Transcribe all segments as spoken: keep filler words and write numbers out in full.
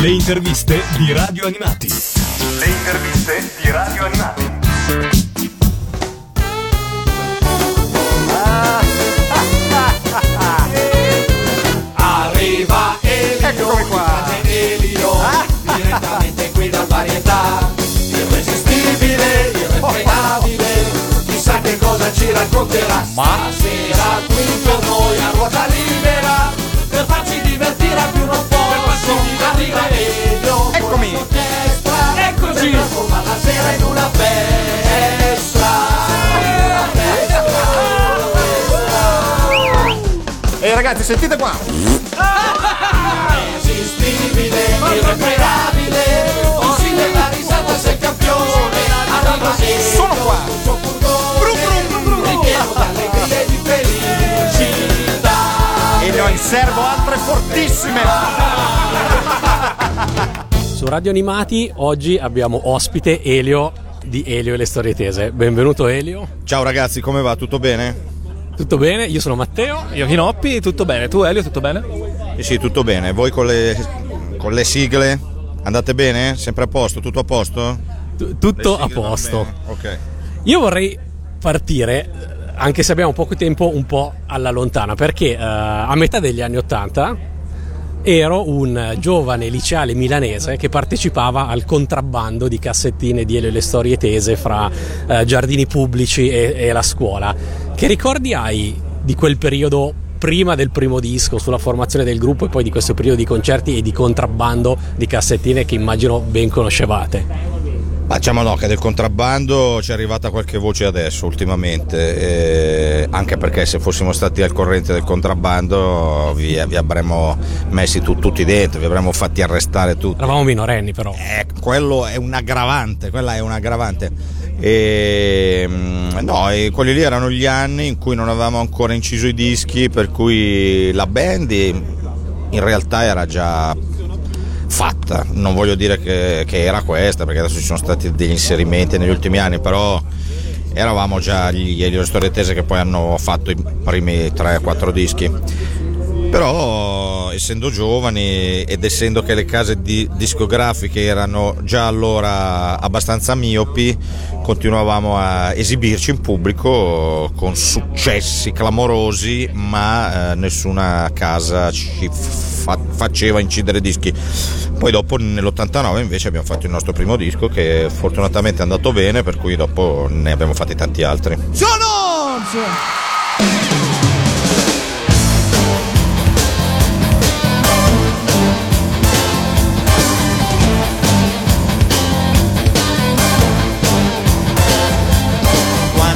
Le interviste di Radio Animati. Le interviste di Radio Animati. Ah, ah, ah, ah. Arriva Elio, eccomi qua. Elio, ah, direttamente ah, qui da varietà. Irresistibile, irrefrenabile. Chissà che cosa ci racconterà. Ma stasera qui con noi a ruota libera per farci divertire a più non poco. Arriva Elio, eccomi, eccoci, trasforma la sera in una festa, una festa, una festa. Ehi ragazzi, sentite qua. Irresistibile, irreparabile, così nella risata sei campione. Arriva Elio, sono qua, il suo furgone è pieno d'allegria e di felicità. E ne ho in serbo altre fortissime. Su Radio Animati oggi abbiamo ospite Elio di Elio e le Storie Tese. Benvenuto Elio. Ciao ragazzi, come va? Tutto bene? Tutto bene, io sono Matteo. Io Pinoppi, tutto bene. Tu Elio, tutto bene? Eh sì, tutto bene. Voi con le, con le sigle andate bene? Sempre a posto? Tutto a posto? T- tutto a posto. Ok. Io vorrei partire, anche se abbiamo poco tempo, un po' alla lontana, perché uh, a metà degli anni Ottanta ero un giovane liceale milanese che partecipava al contrabbando di cassettine di Elio e le Storie Tese fra eh, giardini pubblici e, e la scuola. Che ricordi hai di quel periodo prima del primo disco, sulla formazione del gruppo, e poi di questo periodo di concerti e di contrabbando di cassettine che immagino ben conoscevate? Facciamo no, che del contrabbando ci è arrivata qualche voce adesso ultimamente, eh, anche perché se fossimo stati al corrente del contrabbando vi, vi avremmo messi tu, tutti dentro, vi avremmo fatti arrestare tutti. Eravamo minorenni però. Eh, quello è un aggravante, quella è un aggravante. E, no, e quelli lì erano gli anni in cui non avevamo ancora inciso i dischi, per cui la band in realtà era già fatta, non voglio dire che, che era questa, perché adesso ci sono stati degli inserimenti negli ultimi anni, però eravamo già gli Elio e le Storie Tese, che poi hanno fatto i primi tre quattro dischi. Però essendo giovani ed essendo che le case di, discografiche erano già allora abbastanza miopi, continuavamo a esibirci in pubblico con successi clamorosi, ma eh, nessuna casa ci fa, faceva incidere dischi. Poi dopo nell'ottantanove invece abbiamo fatto il nostro primo disco, che fortunatamente è andato bene, per cui dopo ne abbiamo fatti tanti altri. John Holmes!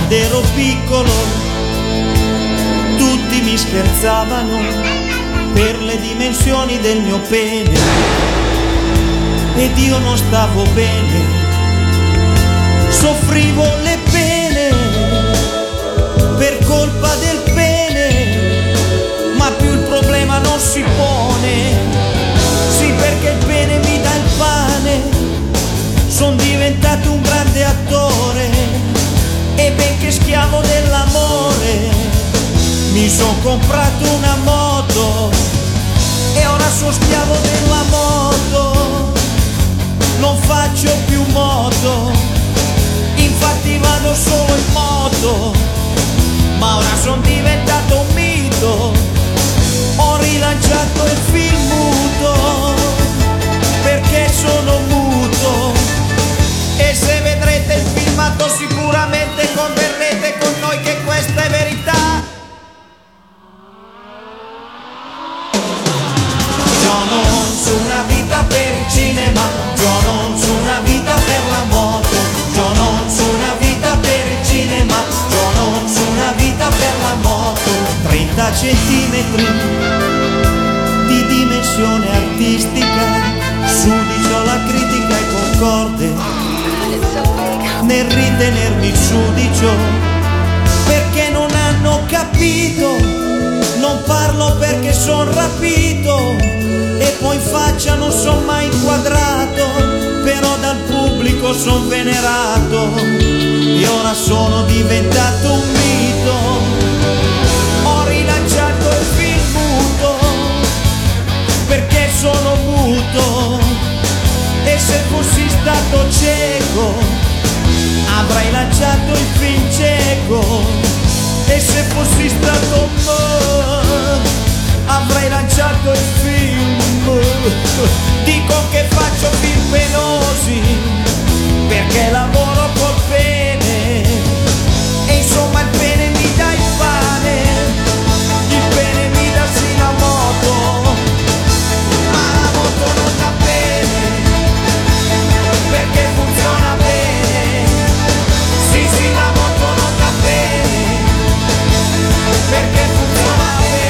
Ero piccolo, tutti mi scherzavano per le dimensioni del mio pene, ed io non stavo bene, soffrivo le pene per colpa del pene, ma più il problema non si pone, sì perché il pene mi dà il pane, son diventato un grande attore. E benché schiavo dell'amore, mi son comprato una moto, e ora sono schiavo della moto, non faccio più moto, infatti vado solo in moto, ma ora sono diventato un mito, ho rilanciato il film muto, perché sono muto, e se vedrete il filmato sicuramente converrete con noi che questa è verità. John Holmes, una vita per il cinema, John Holmes, una vita per la moto, John Holmes, una vita per il cinema, John Holmes, una vita per la moto. Trenta centimetri di dimensione artistica, su di ciò la critica e concorde nel ritenermi giudice, perché non hanno capito, non parlo perché son rapito, e poi in faccia non son mai inquadrato, però dal pubblico son venerato, e ora sono diventato un mito, ho rilanciato il film muto, perché sono muto. che se fossi stato cieco avrei lanciato il film cieco, e se fossi stato mo avrei lanciato il film. Dico che faccio film penosi perché lavoro col pene, e insomma il pene mi dà il pane, il pene mi dà sì la moto, ma la moto non dà pene perché funziona bene. Sì sì, la moto non dà pene perché funziona bene.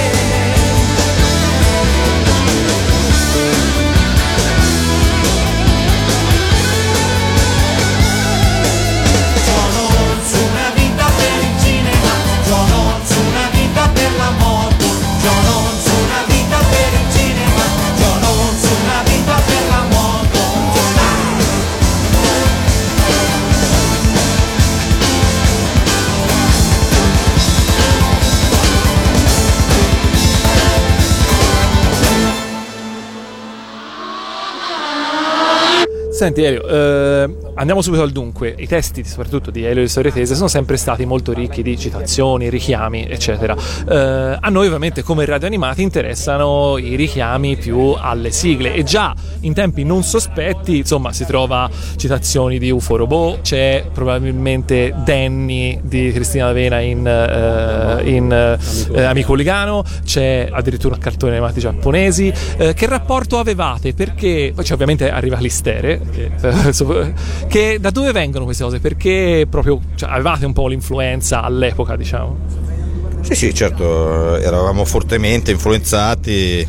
Senti Elio, eh, andiamo subito al dunque. I testi soprattutto di Elio e le Storie Tese sono sempre stati molto ricchi di citazioni, richiami eccetera. eh, a noi ovviamente come Radio Animati interessano i richiami più alle sigle, e già in tempi non sospetti insomma si trova citazioni di U F O Robot, c'è probabilmente Danny di Cristina D'Avena in, eh, in eh, Amico Ligano, c'è addirittura cartoni animati giapponesi. eh, che rapporto avevate? Perché poi cioè, ovviamente arriva l'istere. Che, che da dove vengono queste cose? Perché proprio cioè, avevate un po' l'influenza all'epoca, diciamo? Sì, sì, certo, eravamo fortemente influenzati,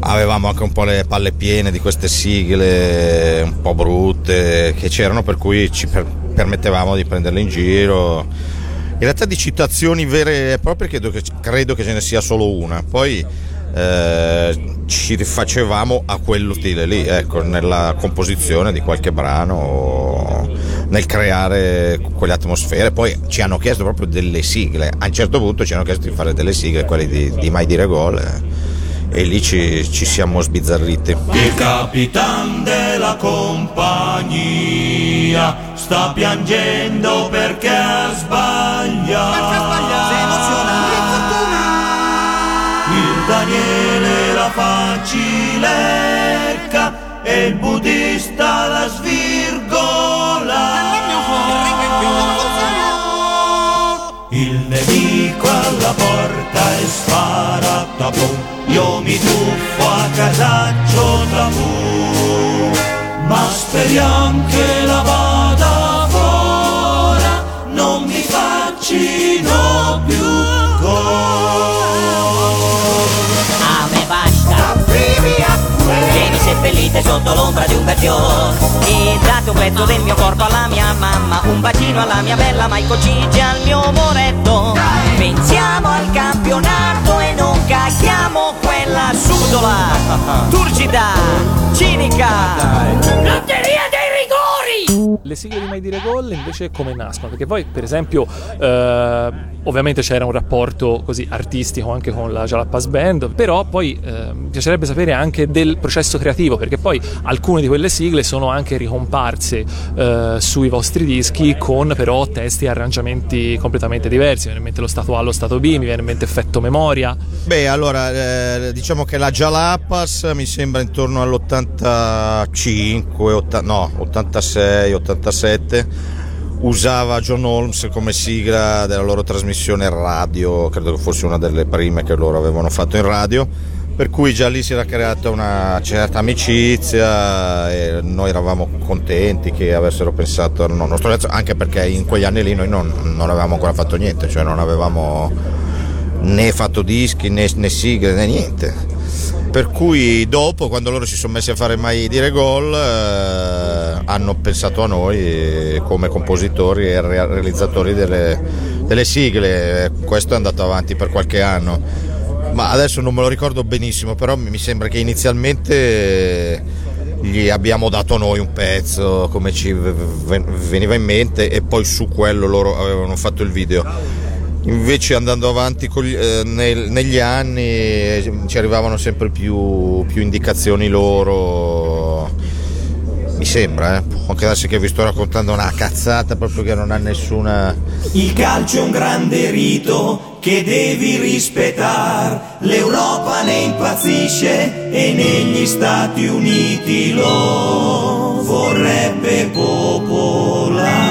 avevamo anche un po' le palle piene di queste sigle un po' brutte che c'erano, per cui ci per- permettevamo di prenderle in giro. In realtà di citazioni vere e proprie credo che, credo che ce ne sia solo una, poi Eh, ci rifacevamo a quello stile lì, ecco, nella composizione di qualche brano, nel creare quelle atmosfere. Poi ci hanno chiesto proprio delle sigle, a un certo punto ci hanno chiesto di fare delle sigle, quelle di, di Mai dire Gol, eh, e lì ci, ci siamo sbizzarriti. Il capitano della compagnia sta piangendo perché ha sbagliato, perché ha sbagliato. Daniele la facilecca e il buddista la svirgola. Il nemico alla porta e spara tabù, io mi tuffo a casaccio tabù, ma speriamo che la vada fuori, non mi faccino più gol. Vieni seppellite sotto l'ombra di un bel fior, e date un pezzo del mio corpo alla mia mamma, un bacino alla mia bella Maico Gigi, al mio moretto. Pensiamo al campionato e non caghiamo quella sudola, turgida, cinica, lotteria dei rigori. Le sigle di Mai dire Gol invece come nascono? Perché poi per esempio eh, ovviamente c'era un rapporto così artistico anche con la Gialappa's Band, però poi eh, piacerebbe sapere anche del processo creativo, perché poi alcune di quelle sigle sono anche ricomparse eh, sui vostri dischi con però testi e arrangiamenti completamente diversi. Mi viene in mente lo stato A, lo stato B, mi viene in mente effetto memoria. Beh, allora eh, diciamo che la Gialappa's mi sembra intorno all'ottantacinque, otta, no, ottantasei, ottantasette usava John Holmes come sigla della loro trasmissione radio, credo che fosse una delle prime che loro avevano fatto in radio, per cui già lì si era creata una certa amicizia e noi eravamo contenti che avessero pensato al nostro pezzo, anche perché in quegli anni lì noi non, non avevamo ancora fatto niente, cioè non avevamo né fatto dischi né, né sigle né niente. Per cui dopo, quando loro si sono messi a fare Mai dire Gol, eh, hanno pensato a noi come compositori e realizzatori delle, delle sigle. Questo è andato avanti per qualche anno, ma adesso non me lo ricordo benissimo, però mi sembra che inizialmente gli abbiamo dato noi un pezzo come ci veniva in mente e poi su quello loro avevano fatto il video. Invece andando avanti con gli, eh, nel, negli anni ci arrivavano sempre più, più indicazioni loro mi sembra, eh. Può anche darsi che vi sto raccontando una cazzata proprio che non ha nessuna... Il calcio è un grande rito che devi rispettare, l'Europa ne impazzisce e negli Stati Uniti lo vorrebbe popolare.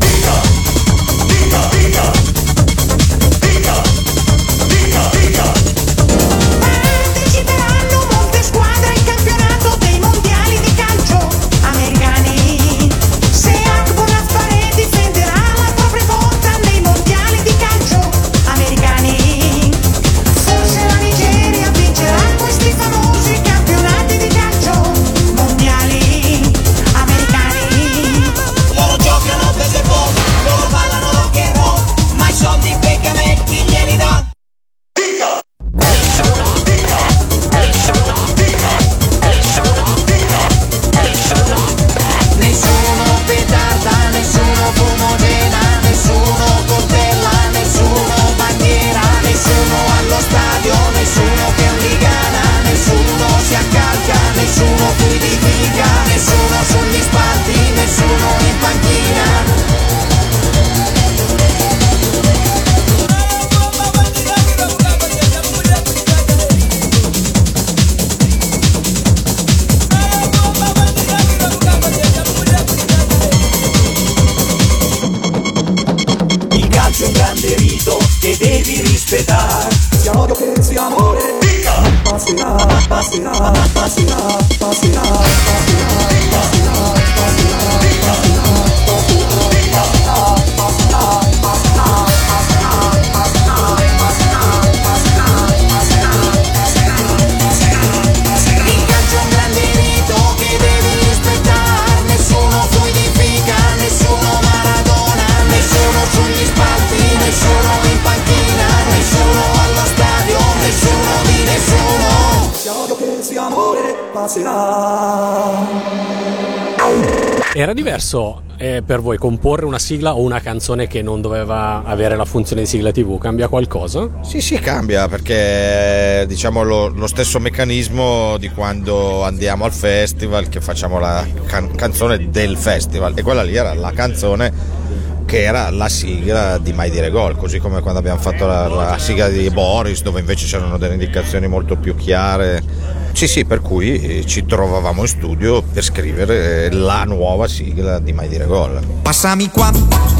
Era diverso eh, per voi comporre una sigla o una canzone che non doveva avere la funzione di sigla tivù? Cambia qualcosa? Sì, sì, cambia, perché diciamo lo, lo stesso meccanismo di quando andiamo al festival, che facciamo la can- canzone del festival, e quella lì era la canzone che era la sigla di Mai dire Gol, così come quando abbiamo fatto la, la sigla di Boris, dove invece c'erano delle indicazioni molto più chiare. Sì, sì, per cui ci trovavamo in studio per scrivere la nuova sigla di Mai dire Gol. Passami qua,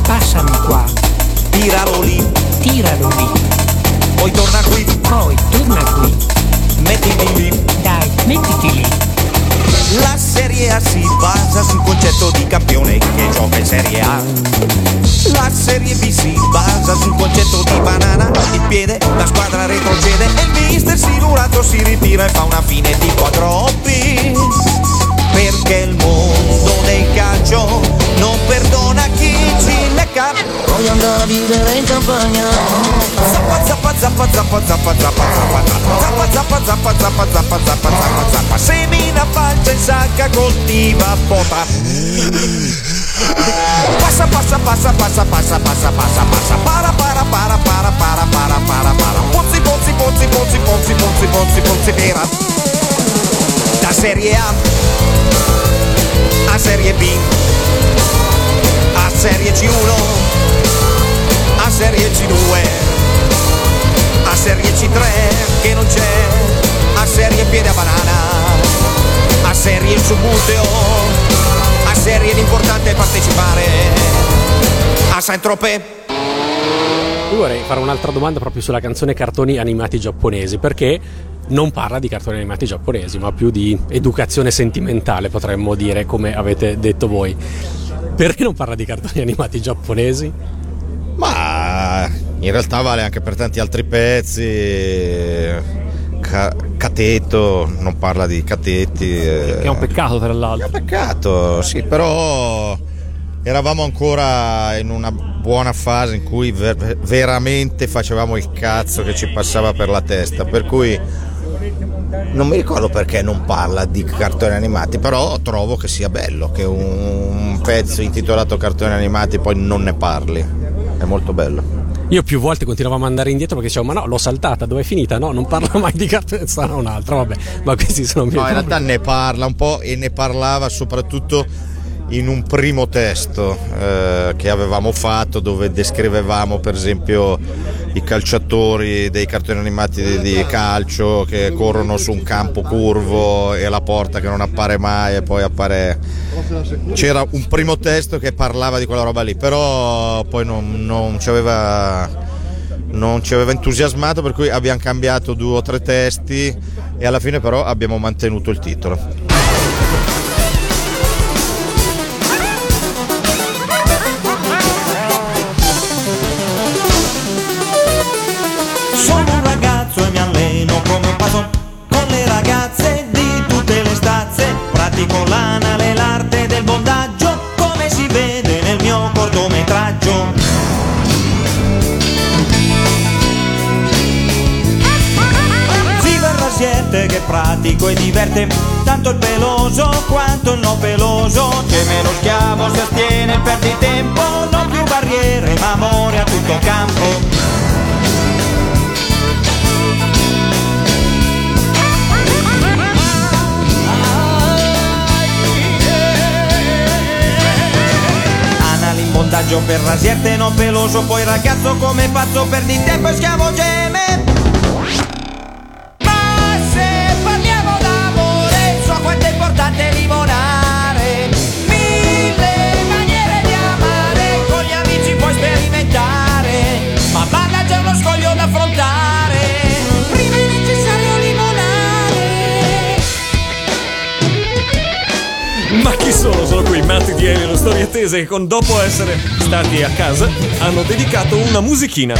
passami qua, tiralo lì, tiralo lì, poi torna qui, poi torna qui, mettiti lì, dai, mettiti lì. La Serie A si basa sul concetto di campione che gioca in Serie A. La Serie B si basa sul concetto di banana in piede, la squadra retrocede e il mister silurato si ritira e fa una fine di quattro oppi. Perché il mondo del calcio non perdona chi ci lecca. Voglio andare a vivere in campagna. Zappa zappa zappa zappa zappa zappa zappa zappa zappa zappa zappa zappa zappa. Semina, falce, sacca, coltiva, pota. Passa passa passa passa passa passa passa passa. Para para para para para para para. Pozzi pozzi pozzi pozzi pozzi. Serie A, a Serie B, a Serie C uno, a Serie C due, a Serie C tre che non c'è, a Serie Piede a Banana, a Serie Subuteo, a Serie l'importante è partecipare, a Saint-Tropez. Io vorrei fare un'altra domanda proprio sulla canzone cartoni animati giapponesi, perché non parla di cartoni animati giapponesi ma più di educazione sentimentale, potremmo dire, come avete detto voi. Perché non parla di cartoni animati giapponesi? Ma in realtà vale anche per tanti altri pezzi. Ca- Cateto non parla di catetti, che è un peccato tra l'altro. È un peccato, sì, però eravamo ancora in una buona fase in cui ver- veramente facevamo il cazzo che ci passava per la testa, per cui non mi ricordo perché non parla di cartoni animati, però trovo che sia bello che un pezzo intitolato cartoni animati poi non ne parli, è molto bello. Io più volte continuavamo a andare indietro perché dicevo, ma no, l'ho saltata, dov'è finita? No, non parla mai di cartoni, sarà un'altra, vabbè, ma questi sono miei. No, in realtà ne parla un po' e ne parlava soprattutto in un primo testo eh, che avevamo fatto, dove descrivevamo per esempio i calciatori dei cartoni animati di, di calcio che corrono su un campo curvo e la porta che non appare mai e poi appare. C'era un primo testo che parlava di quella roba lì, però poi non, non ci aveva non ci aveva entusiasmato, per cui abbiamo cambiato due o tre testi e alla fine però abbiamo mantenuto il titolo. Con l'anale l'arte del bondaggio, come si vede nel mio cortometraggio. Si verrà siete che pratico e diverte tanto il peloso quanto il non peloso, che meno schiavo si astiene e perdi tempo, non più barriere ma amore a tutto campo. Bondaggio per rasierte non peloso, poi ragazzo come pazzo perdi tempo e schiavo geme. Ma se parliamo d'amore, so quanto è importante limonare, mille maniere di amare, con gli amici puoi sperimentare, ma balla c'è uno scoglio da affrontare, prima è necessario limonare. Ma chi sono? Sono qui Matti di Elio e le Storie Tese, che con dopo essere stati a casa hanno dedicato una musichina.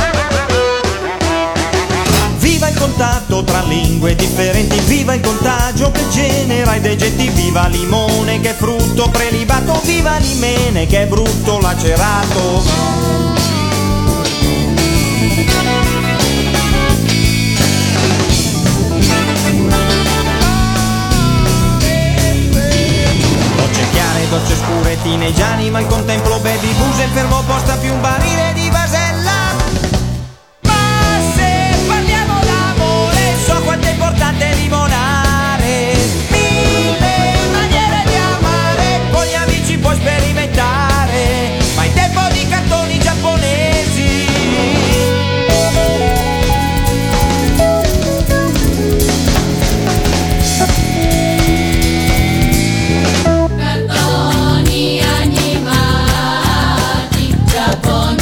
Viva il contatto tra lingue differenti, viva il contagio che genera i degetti, viva limone che è frutto prelibato, viva limene che è brutto lacerato. Docce scure e tinegiani, ma il contemplo baby buse, fermo posta più un barile di vasella. Ma se parliamo d'amore, so quanto è importante limonare, mille maniere di amare, con gli amici puoi sperimentare, ma in tempo di cartoni giapponesi. Bon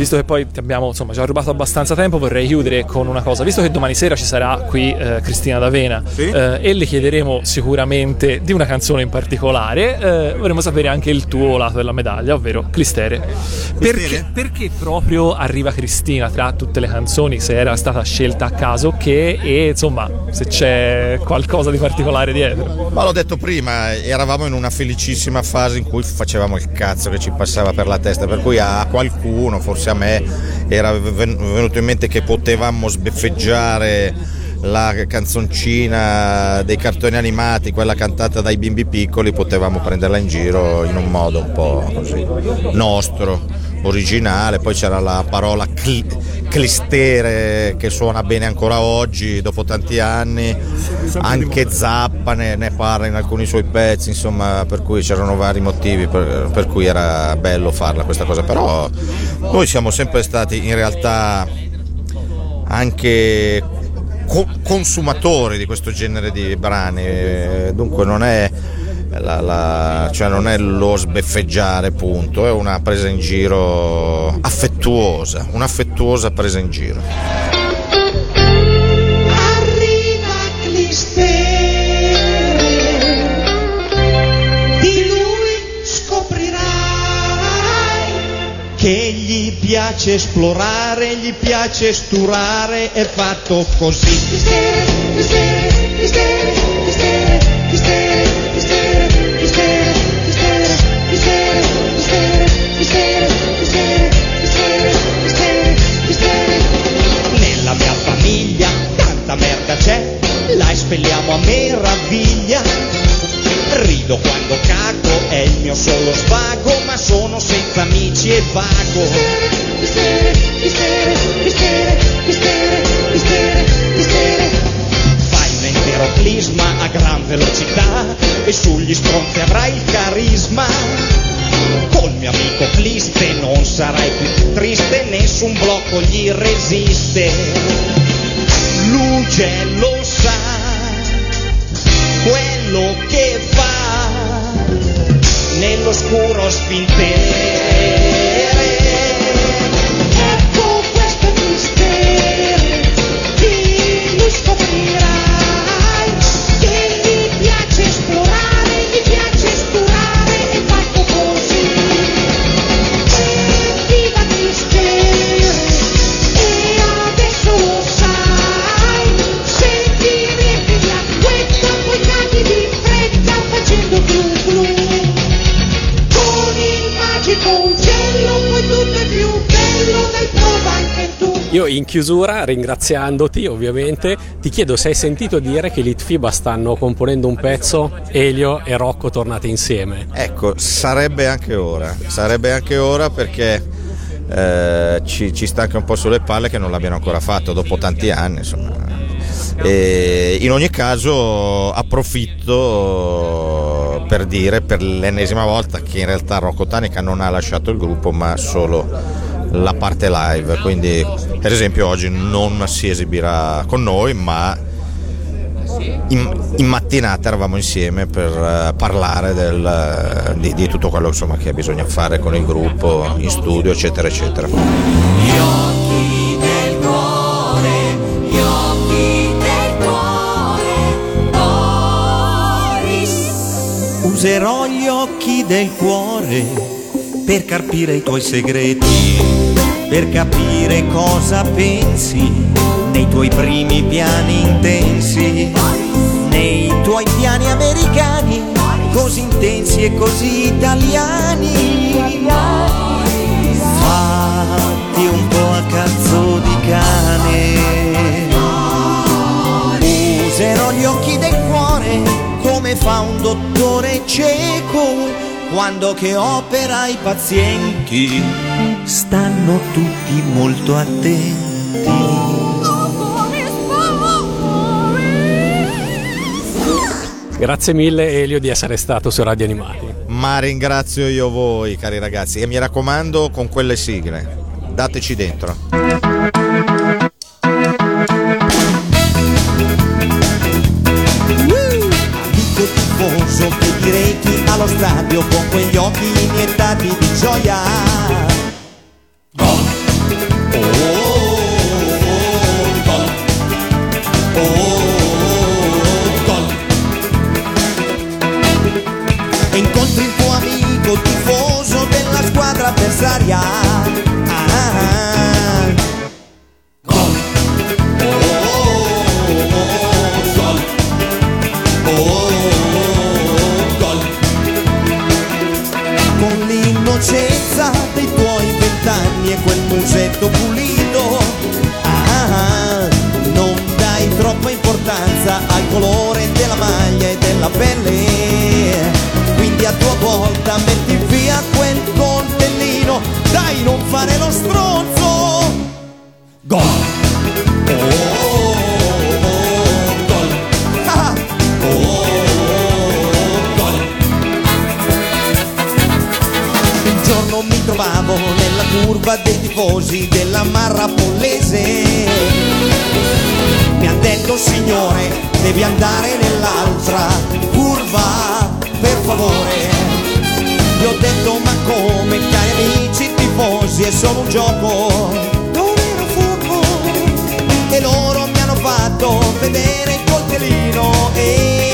Visto che poi ti abbiamo insomma già rubato abbastanza tempo, vorrei chiudere con una cosa. Visto che domani sera ci sarà qui eh, Cristina D'Avena, sì? eh, e le chiederemo sicuramente di una canzone in particolare, eh, vorremmo sapere anche il tuo lato della medaglia, ovvero Clistere. Perché, perché proprio arriva Cristina tra tutte le canzoni, se era stata scelta a caso, che, e insomma se c'è qualcosa di particolare dietro? Ma l'ho detto prima, eravamo in una felicissima fase in cui facevamo il cazzo che ci passava per la testa, per cui a qualcuno, forse a me, era venuto in mente che potevamo sbeffeggiare la canzoncina dei cartoni animati, quella cantata dai bimbi piccoli, potevamo prenderla in giro in un modo un po' così nostro, originale. Poi c'era la parola cl- clistere che suona bene ancora oggi dopo tanti anni, anche Zappa ne, ne parla in alcuni suoi pezzi, insomma, per cui c'erano vari motivi per, per cui era bello farla questa cosa. Però noi siamo sempre stati in realtà anche consumatori di questo genere di brani, dunque non è la, la, cioè non è lo sbeffeggiare, punto, è una presa in giro affettuosa, un'affettuosa presa in giro. Arriva Clistere, di lui scoprirai che gli piace esplorare, gli piace sturare, è fatto così. Clistere, Clistere, Clistere, Clistere, Clistere, Clistere, Clistere, Clistere, Clistere, Clistere, Clistere, Clistere, Clistere, Clistere. Nella mia famiglia tanta merda c'è, la espelliamo a meraviglia. Rido quando cago, è il mio solo svago, ma sono senza amici e vago. Clistere, Clistere, Clistere, Clistere, Clistere, Clistere. Fai un intero clisma a gran velocità e sugli stronzi avrai il carisma. Col mio amico Cliste non sarai più triste, nessun blocco gli resiste. Luce lo sa quello che fa, nell'oscuro spintere. Io in chiusura, ringraziandoti ovviamente, ti chiedo se hai sentito dire che Litfiba stanno componendo un pezzo, Elio e Rocco tornate insieme. Ecco, sarebbe anche ora, sarebbe anche ora perché eh, ci, ci sta anche un po' sulle palle che non l'abbiano ancora fatto dopo tanti anni, insomma. E in ogni caso approfitto per dire per l'ennesima volta che in realtà Rocco Tanica non ha lasciato il gruppo, ma solo la parte live, quindi per esempio oggi non si esibirà con noi, ma in, in mattinata eravamo insieme per uh, parlare del, uh, di, di tutto quello insomma che bisogna fare con il gruppo in studio, eccetera eccetera. Gli occhi del cuore, gli occhi del cuore, Boris. Userò gli occhi del cuore per carpire i tuoi segreti, per capire cosa pensi nei tuoi primi piani intensi, nei tuoi piani americani, così intensi e così italiani. Fatti un po' a cazzo di cane, userò gli occhi del cuore come fa un dottore cieco quando che opera i pazienti stanno tutti molto attenti. Grazie mille Elio di essere stato su Radio Animati. Ma ringrazio io voi, cari ragazzi, e mi raccomando con quelle sigle, dateci dentro. Che diretti allo stadio con quegli occhi iniettati di gioia. Gol! curva dei tifosi della Marrapollese. Mi ha detto: signore, devi andare nell'altra curva, per favore. Gli ho detto: ma come, cari amici tifosi, è solo un gioco, non ero furbo. E loro mi hanno fatto vedere il coltellino e...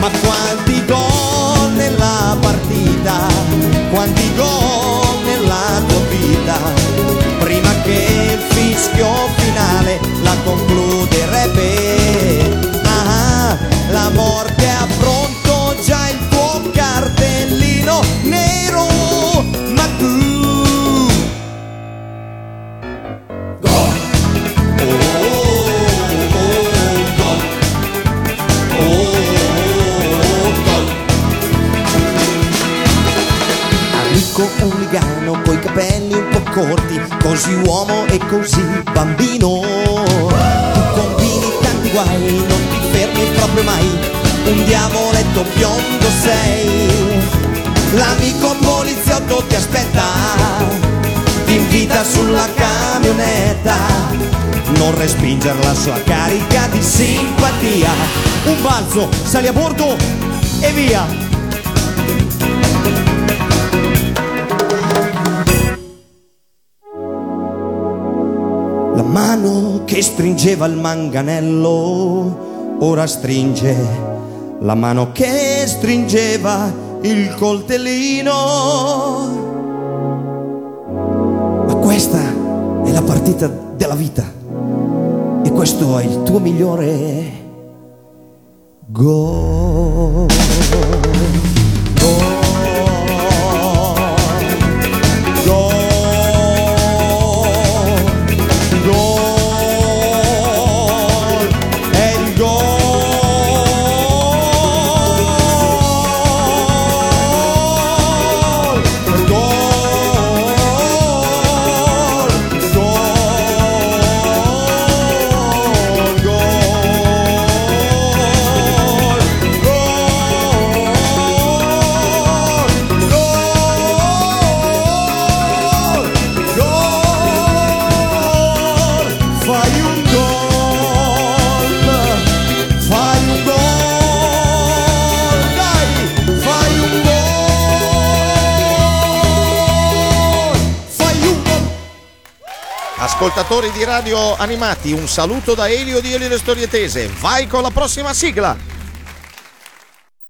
Ma quanti gol nella partita, quanti gol nella tua vita, prima che il fischio finale la concluderebbe. Ah, la morte ha pronto già il tuo cartellino nero, ma tu... Gol! Oh, oh, oh, oh, gol! Oh, un ligano coi capelli un po' corti, così uomo e così bambino. Tu combini tanti guai, non ti fermi proprio mai, un diavoletto biondo sei. L'amico poliziotto ti aspetta, ti invita sulla camionetta, non respingere la sua carica di simpatia. Un balzo, sali a bordo e via. La mano che stringeva il manganello ora stringe la mano che stringeva il coltellino. Ma questa è la partita della vita e questo è il tuo migliore gol. Gol. Ascoltatori di Radio Animati, un saluto da Elio di Elio e le Storie Tese. Vai con la prossima sigla!